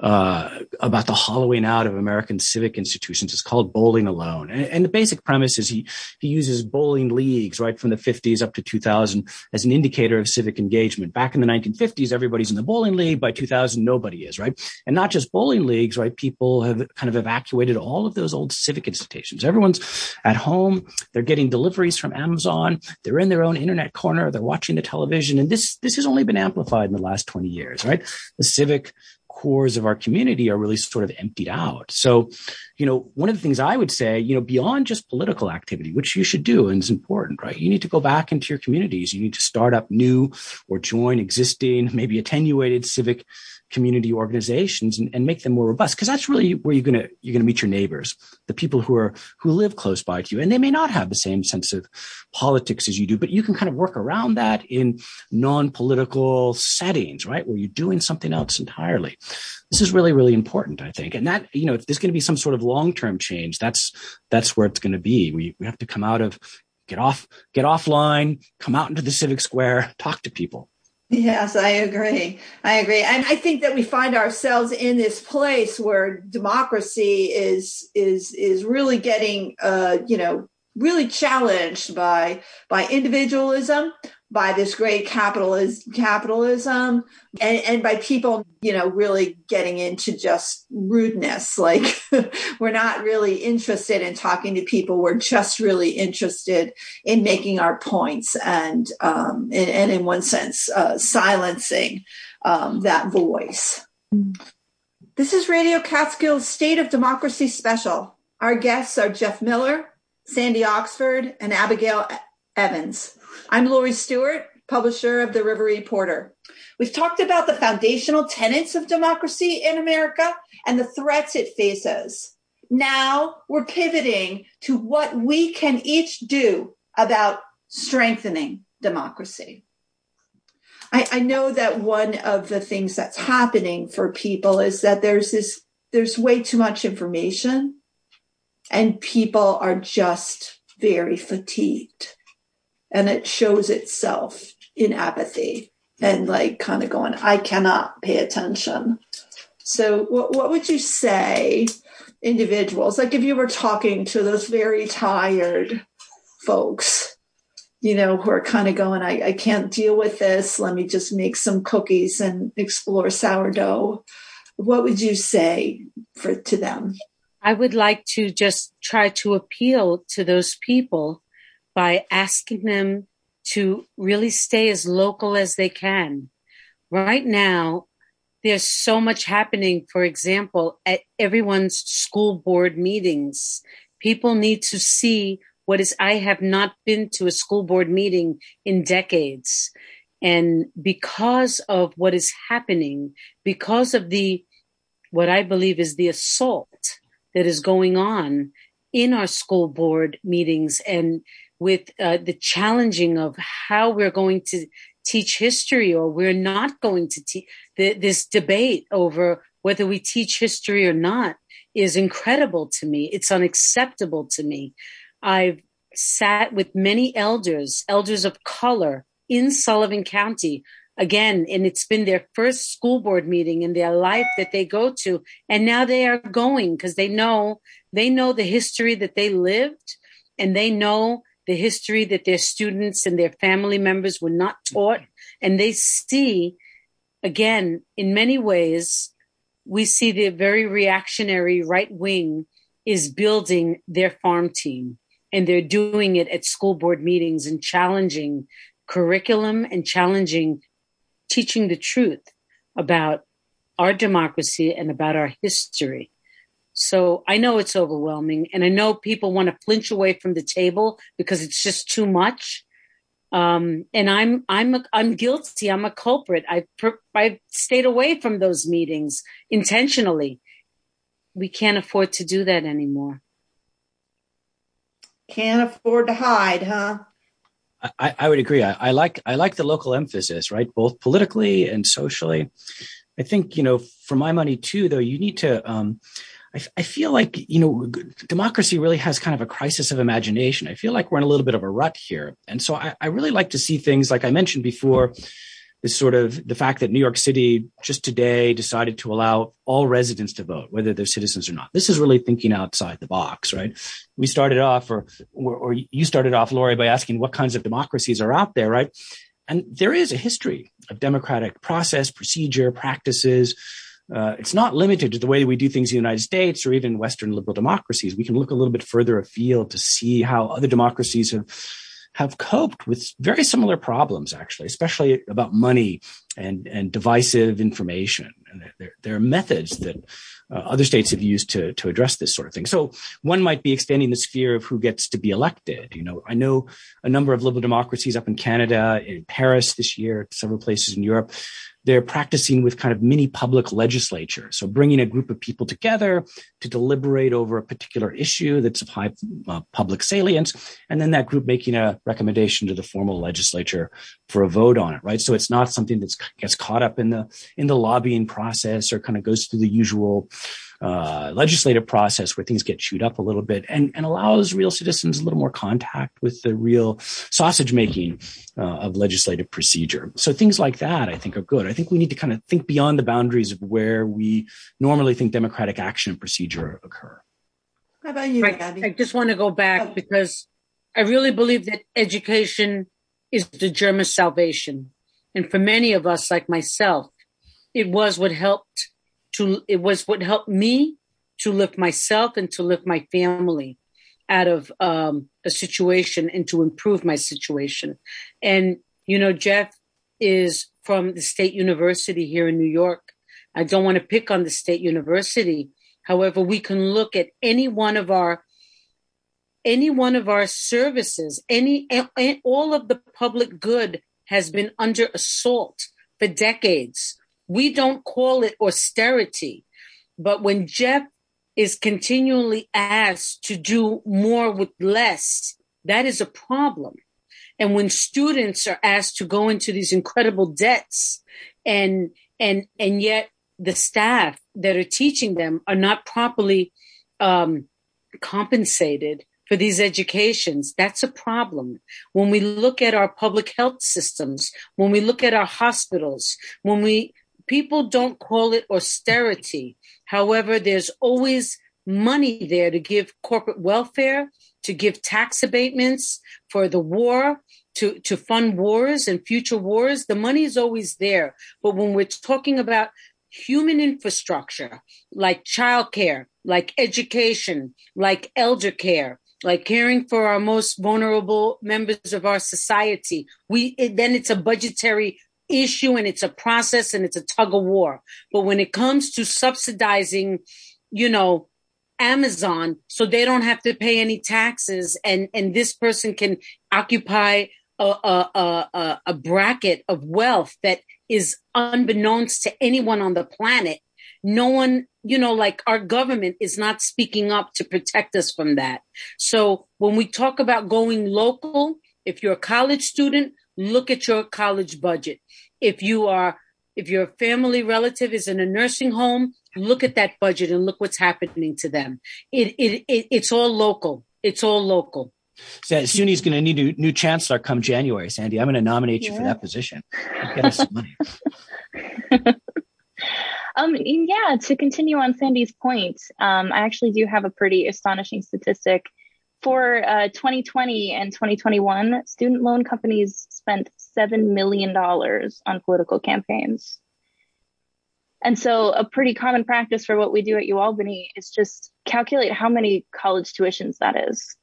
about the hollowing out of American civic institutions. It's called Bowling Alone. And the basic premise is he uses bowling leagues right from the 50s up to 2000 as an indicator of civic engagement. Back in the 1950s, everybody's in the bowling league. By 2000, nobody is, right? And not just bowling leagues, right? People have kind of evacuated all of those old civic institutions. Everyone's at home. They're getting deliveries from Amazon. They're in their own internet corner. They're watching the television. And this has only been amplified in the last 20 years, right? The civic cores of our community are really sort of emptied out. So, you know, one of the things I would say, you know, beyond just political activity, which you should do and is important, right? You need to go back into your communities. You need to start up new or join existing, maybe attenuated civic community organizations and make them more robust, because that's really where you're going to meet your neighbors, the people who live close by to you. And they may not have the same sense of politics as you do, but you can kind of work around that in non-political settings, right, where you're doing something else entirely. This is really, really important, I think. And that, you know, if there's going to be some sort of long-term change, that's where it's going to be. We have to come out of, get offline, come out into the civic square, talk to people. Yes, I agree. And I think that we find ourselves in this place where democracy is really getting, really challenged by individualism, by this great capitalism, and by people, really getting into just rudeness. Like we're not really interested in talking to people. We're just really interested in making our points and in one sense, silencing that voice. This is Radio Catskill's State of Democracy special. Our guests are Jeff Miller, Sandy Oxford, and Abigail Evans. I'm Laurie Stuart, publisher of The River Reporter. We've talked about the foundational tenets of democracy in America and the threats it faces. Now we're pivoting to what we can each do about strengthening democracy. I know that one of the things that's happening for people is that there's way too much information, and people are just very fatigued. And it shows itself in apathy and like kind of going, I cannot pay attention. So what would you say, individuals, like if you were talking to those very tired folks, who are kind of going, I can't deal with this. Let me just make some cookies and explore sourdough. What would you say to them? I would like to just try to appeal to those people by asking them to really stay as local as they can. Right now, there's so much happening, for example, at everyone's school board meetings. People need to see I have not been to a school board meeting in decades. And because of what is happening, because of what I believe is the assault that is going on in our school board meetings and with the challenging of how we're going to teach history or we're not going to teach. This debate over whether we teach history or not is incredible to me. It's unacceptable to me. I've sat with many elders of color in Sullivan County, again, and it's been their first school board meeting in their life that they go to. And now they are going because they know the history that they lived, and they know the history that their students and their family members were not taught. And they see, again, in many ways, we see the very reactionary right wing is building their farm team. And they're doing it at school board meetings and challenging curriculum and challenging teaching the truth about our democracy and about our history. So I know it's overwhelming, and I know people want to flinch away from the table because it's just too much. And I'm guilty. I'm a culprit. I've stayed away from those meetings intentionally. We can't afford to do that anymore. Can't afford to hide, huh? I would agree. I like the local emphasis, right? Both politically and socially. I think, for my money too, though, you need to, I feel like, democracy really has kind of a crisis of imagination. I feel like we're in a little bit of a rut here. And so I really like to see things like I mentioned before, this sort of the fact that New York City just today decided to allow all residents to vote, whether they're citizens or not. This is really thinking outside the box, right? We started off or you started off, Laurie, by asking what kinds of democracies are out there, right? And there is a history of democratic process, procedure, practices. It's not limited to the way we do things in the United States or even Western liberal democracies. We can look a little bit further afield to see how other democracies have coped with very similar problems, actually, especially about money and divisive information. There are methods that other states have used to address this sort of thing. So one might be expanding the sphere of who gets to be elected. You know, I know a number of liberal democracies up in Canada, in Paris this year, several places in Europe, they're practicing with kind of mini public legislature. So bringing a group of people together to deliberate over a particular issue that's of high public salience, and then that group making a recommendation to the formal legislature for a vote on it, right? So it's not something that gets caught up in the lobbying process or kind of goes through the usual legislative process where things get chewed up a little bit, and allows real citizens a little more contact with the real sausage making of legislative procedure. So things like that, I think, are good. I think we need to kind of think beyond the boundaries of where we normally think democratic action and procedure occur. How about you, Abby? I just want to go back because I really believe that education is the germ of salvation. And for many of us, like myself, it was what helped me to lift myself and to lift my family out of a situation and to improve my situation. And, you know, Jeff is from the State University here in New York. I don't want to pick on the State University. However, we can look at any one of our services, all of the public good has been under assault for decades. We don't call it austerity, but when Jeff is continually asked to do more with less, that is a problem. And when students are asked to go into these incredible debts and yet the staff that are teaching them are not properly compensated for these educations, that's a problem. When we look at our public health systems, when we look at our hospitals, people don't call it austerity. However, there's always money there to give corporate welfare, to give tax abatements for the war, to fund wars and future wars. The money is always there. But when we're talking about human infrastructure, like childcare, like education, like elder care, like caring for our most vulnerable members of our society, then it's a budgetary issue and it's a process and it's a tug of war. But when it comes to subsidizing, you know, Amazon so they don't have to pay any taxes and this person can occupy a bracket of wealth that is unbeknownst to anyone on the planet, no one, you know, like our government is not speaking up to protect us from that. So when we talk about going local, if you're a college student, look at your college budget. If your family relative is in a nursing home, look at that budget and look what's happening to them. It's all local. It's all local. So SUNY's going to need a new chancellor come January, Sandy. I'm going to nominate you for that position. Get us some money. To continue on Sandy's point, I actually do have a pretty astonishing statistic. For 2020 and 2021, student loan companies spent $7 million on political campaigns. And so a pretty common practice for what we do at UAlbany is just calculate how many college tuitions that is,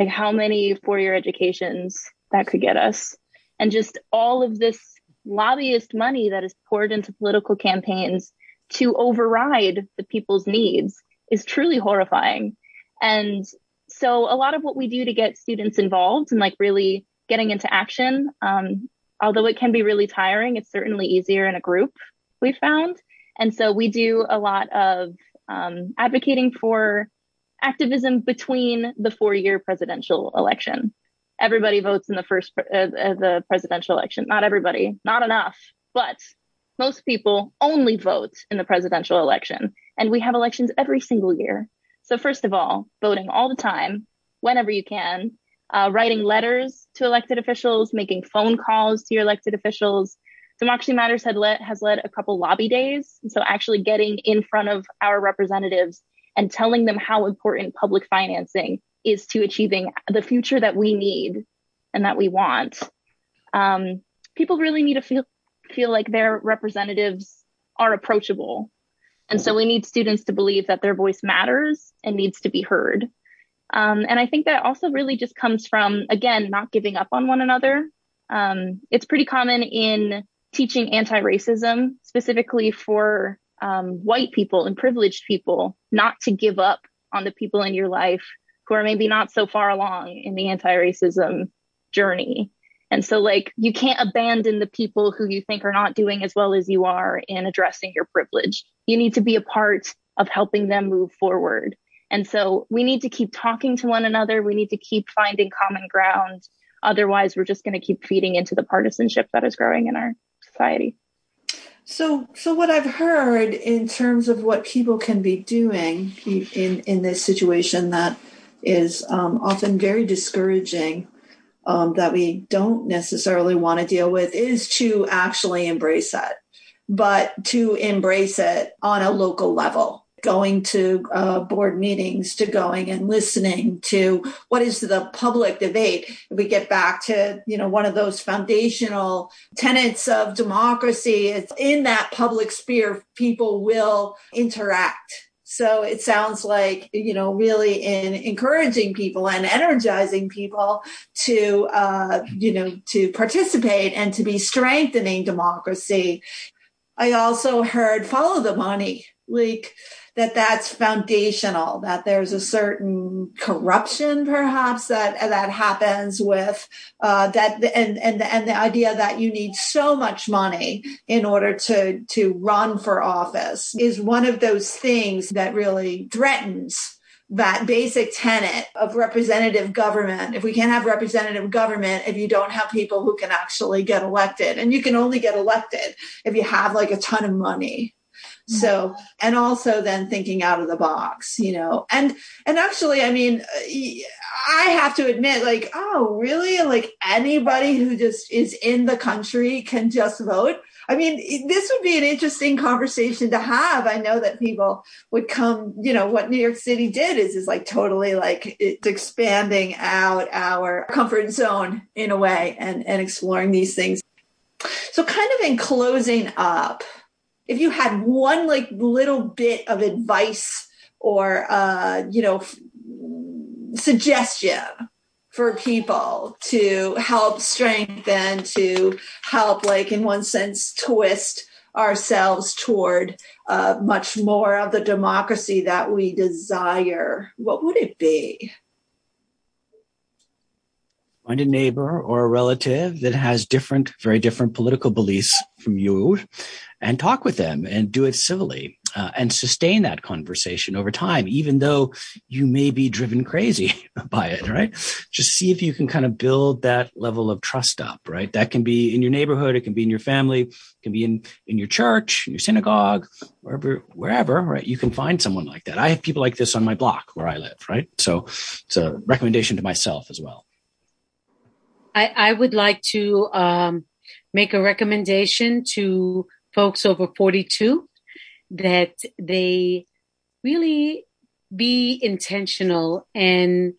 like how many four-year educations that could get us. And just all of this lobbyist money that is poured into political campaigns to override the people's needs is truly horrifying. And so a lot of what we do to get students involved and like really getting into action, although it can be really tiring, it's certainly easier in a group, we found. And so we do a lot of advocating for activism between the four-year presidential election. Everybody votes in the first the presidential election. Not everybody, not enough, but most people only vote in the presidential election. And we have elections every single year. So first of all, voting all the time, whenever you can, writing letters to elected officials, making phone calls to your elected officials. Democracy Matters has led a couple lobby days. And so actually getting in front of our representatives and telling them how important public financing is to achieving the future that we need and that we want. People really need to feel like their representatives are approachable. And so we need students to believe that their voice matters and needs to be heard. And I think that also really just comes from, again, not giving up on one another. It's pretty common in teaching anti-racism specifically for white people and privileged people, not to give up on the people in your life who are maybe not so far along in the anti-racism journey. And so, like, you can't abandon the people who you think are not doing as well as you are in addressing your privilege. You need to be a part of helping them move forward. And so we need to keep talking to one another. We need to keep finding common ground. Otherwise, we're just going to keep feeding into the partisanship that is growing in our society. So what I've heard in terms of what people can be doing in this situation that is often very discouraging, that we don't necessarily want to deal with, is to actually embrace it, but to embrace it on a local level, going to board meetings, to going and listening to what is the public debate. We get back to, one of those foundational tenets of democracy. It's in that public sphere, people will interact. So it sounds like, really in encouraging people and energizing people to, to participate and to be strengthening democracy. I also heard follow the money, like that's foundational, that there's a certain corruption perhaps that happens with that. And the idea that you need so much money in order to run for office is one of those things that really threatens that basic tenet of representative government. If we can't have representative government, if you don't have people who can actually get elected, and you can only get elected if you have like a ton of money. So, and also then thinking out of the box, and actually, I mean, I have to admit, like, oh, really? Like anybody who just is in the country can just vote. I mean, this would be an interesting conversation to have. I know that people would come, what New York City did is like totally like it's expanding out our comfort zone in a way and exploring these things. So kind of in closing up, if you had one like little bit of advice or, suggestion for people to help strengthen, to help like in one sense twist ourselves toward much more of the democracy that we desire, what would it be? Find a neighbor or a relative that has very different political beliefs from you and talk with them and do it civilly and sustain that conversation over time, even though you may be driven crazy by it, right? Just see if you can kind of build that level of trust up, right? That can be in your neighborhood. It can be in your family. It can be in your church, in your synagogue, wherever, right? You can find someone like that. I have people like this on my block where I live, right? So it's a recommendation to myself as well. I would like to make a recommendation to folks over 42 that they really be intentional and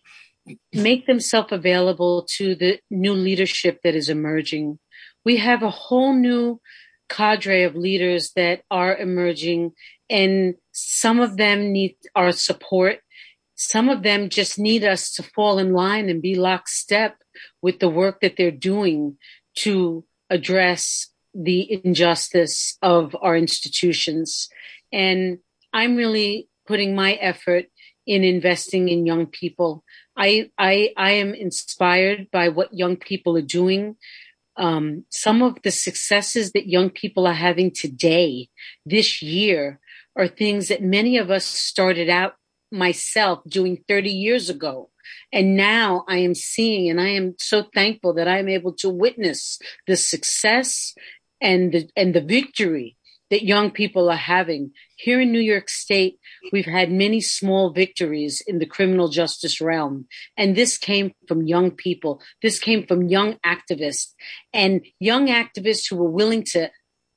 make themselves available to the new leadership that is emerging. We have a whole new cadre of leaders that are emerging, and some of them need our support. Some of them just need us to fall in line and be lockstep with the work that they're doing to address the injustice of our institutions. And I'm really putting my effort in investing in young people. I am inspired by what young people are doing. Some of the successes that young people are having today, this year, are things that many of us started out myself doing 30 years ago. And now I am seeing, and I am so thankful that I am able to witness the success and the victory that young people are having. Here in New York State, we've had many small victories in the criminal justice realm. And this came from young people. This came from young activists, and young activists who were willing to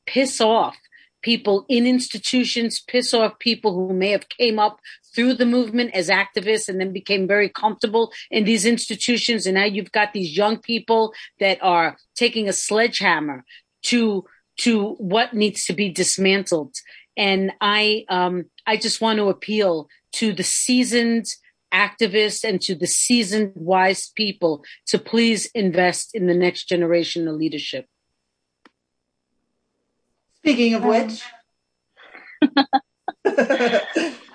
piss off people in institutions, piss off people who may have came up through the movement as activists and then became very comfortable in these institutions. And now you've got these young people that are taking a sledgehammer to what needs to be dismantled. And I just want to appeal to the seasoned activists and to the seasoned wise people to please invest in the next generation of leadership. Speaking of which.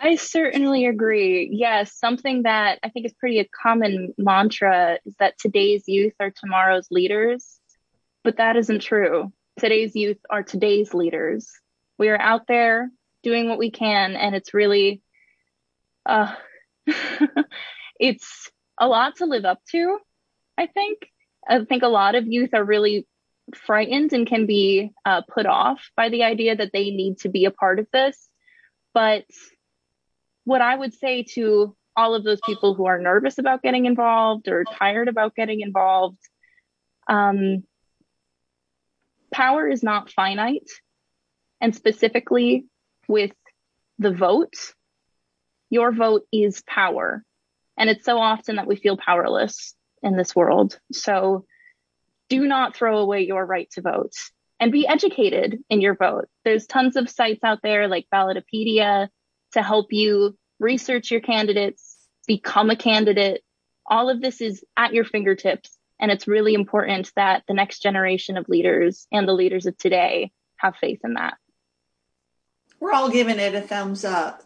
I certainly agree. Yes, something that I think is pretty a common mantra is that today's youth are tomorrow's leaders, but that isn't true. Today's youth are today's leaders. We are out there doing what we can, and it's really, it's a lot to live up to, I think. I think a lot of youth are really frightened and can be put off by the idea that they need to be a part of this. But what I would say to all of those people who are nervous about getting involved or tired about getting involved, power is not finite. And specifically with the vote, your vote is power. And it's so often that we feel powerless in this world. So do not throw away your right to vote. And be educated in your vote. There's tons of sites out there like Ballotpedia to help you research your candidates, become a candidate. All of this is at your fingertips. And it's really important that the next generation of leaders and the leaders of today have faith in that. We're all giving it a thumbs up.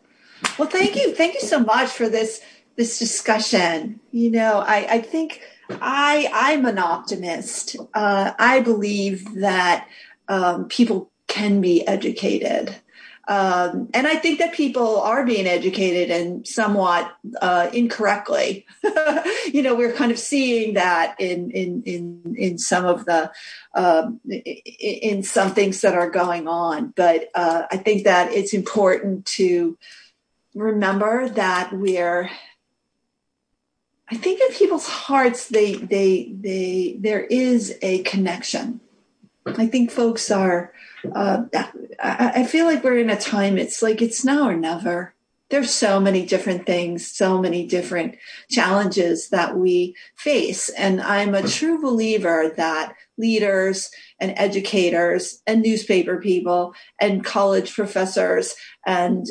Well, thank you. Thank you so much for this discussion. You know, I think I'm an optimist. I believe that people can be educated. And I think that people are being educated and somewhat incorrectly. You know, we're kind of seeing that in some of the in some things that are going on. But I think that it's important to remember that we're. I think in people's hearts, there is a connection. I think folks are, I feel like we're in a time, it's like it's now or never. There's so many different things, so many different challenges that we face. And I'm a true believer that leaders and educators and newspaper people and college professors and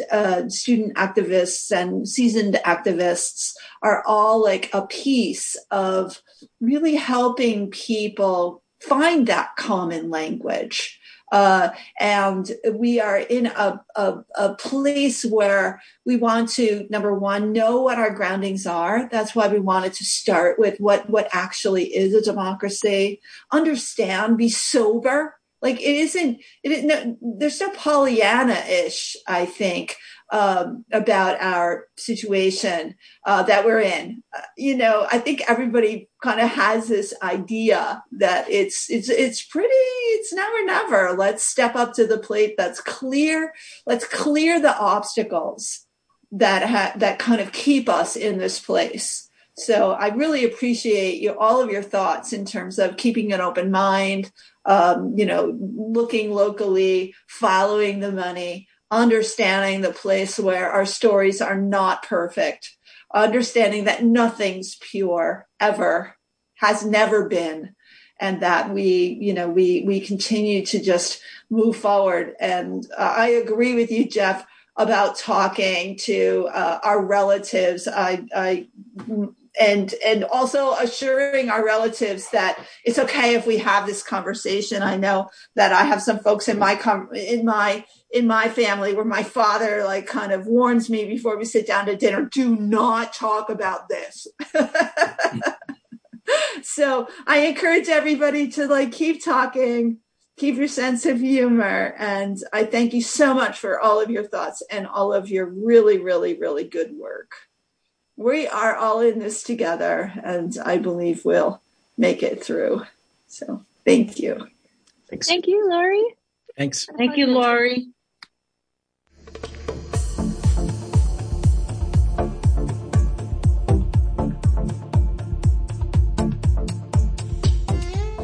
student activists and seasoned activists are all like a piece of really helping people find that common language. And we are in a place where we want to, number one, know what our groundings are. That's why we wanted to start with what actually is a democracy. Understand, be sober. Like there's no Pollyanna-ish, I think, about our situation that we're in. You know, I think everybody kind of has this idea that it's now or never. Let's step up to the plate. That's clear. Let's clear the obstacles that kind of keep us in this place. So I really appreciate all of your thoughts in terms of keeping an open mind, you know, looking locally, following the money, understanding the place where our stories are not perfect, understanding that nothing's pure ever, has never been, and that we continue to just move forward. And I agree with you, Jeff, about talking to our relatives. And also assuring our relatives that it's okay if we have this conversation. I know that I have some folks in my family where my father like kind of warns me before we sit down to dinner, do not talk about this. So I encourage everybody to like keep talking, keep your sense of humor. And I thank you so much for all of your thoughts and all of your really, really, really good work. We are all in this together, and I believe we'll make it through. So thank you. Thanks. Thank you, Laurie. Thanks. Thank you, Laurie.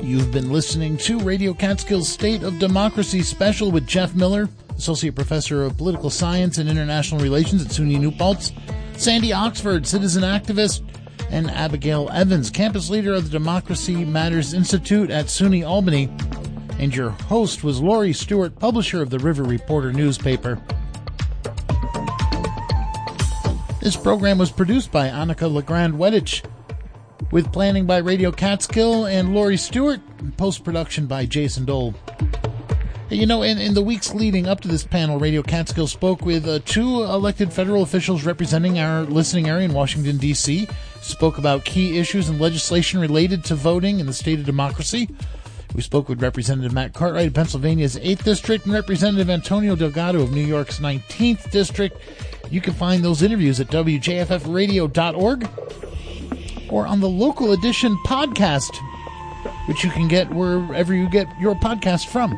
You've been listening to Radio Catskill's State of Democracy Special with Jeff Miller, Associate Professor of Political Science and International Relations at SUNY New Paltz, Sandy Oxford, citizen activist, and Abigail Evans, campus leader of the Democracy Matters Institute at SUNY Albany. And your host was Laurie Stuart, publisher of the River Reporter newspaper. This program was produced by Annika LeGrand-Weddich, with planning by Radio Catskill and Laurie Stuart, and post-production by Jason Dole. You know, in the weeks leading up to this panel, Radio Catskill spoke with two elected federal officials representing our listening area in Washington, D.C., spoke about key issues and legislation related to voting and the state of democracy. We spoke with Representative Matt Cartwright of Pennsylvania's 8th District and Representative Antonio Delgado of New York's 19th District. You can find those interviews at WJFFradio.org or on the Local Edition podcast, which you can get wherever you get your podcast from.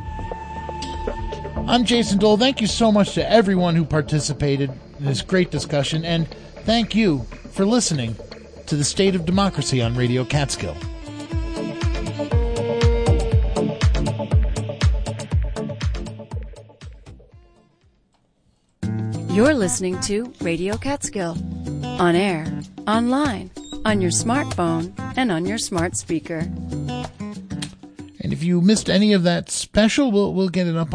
I'm Jason Dole. Thank you so much to everyone who participated in this great discussion, and thank you for listening to The State of Democracy on Radio Catskill. You're listening to Radio Catskill, on air, online, on your smartphone, and on your smart speaker. And if you missed any of that special, we'll get it up on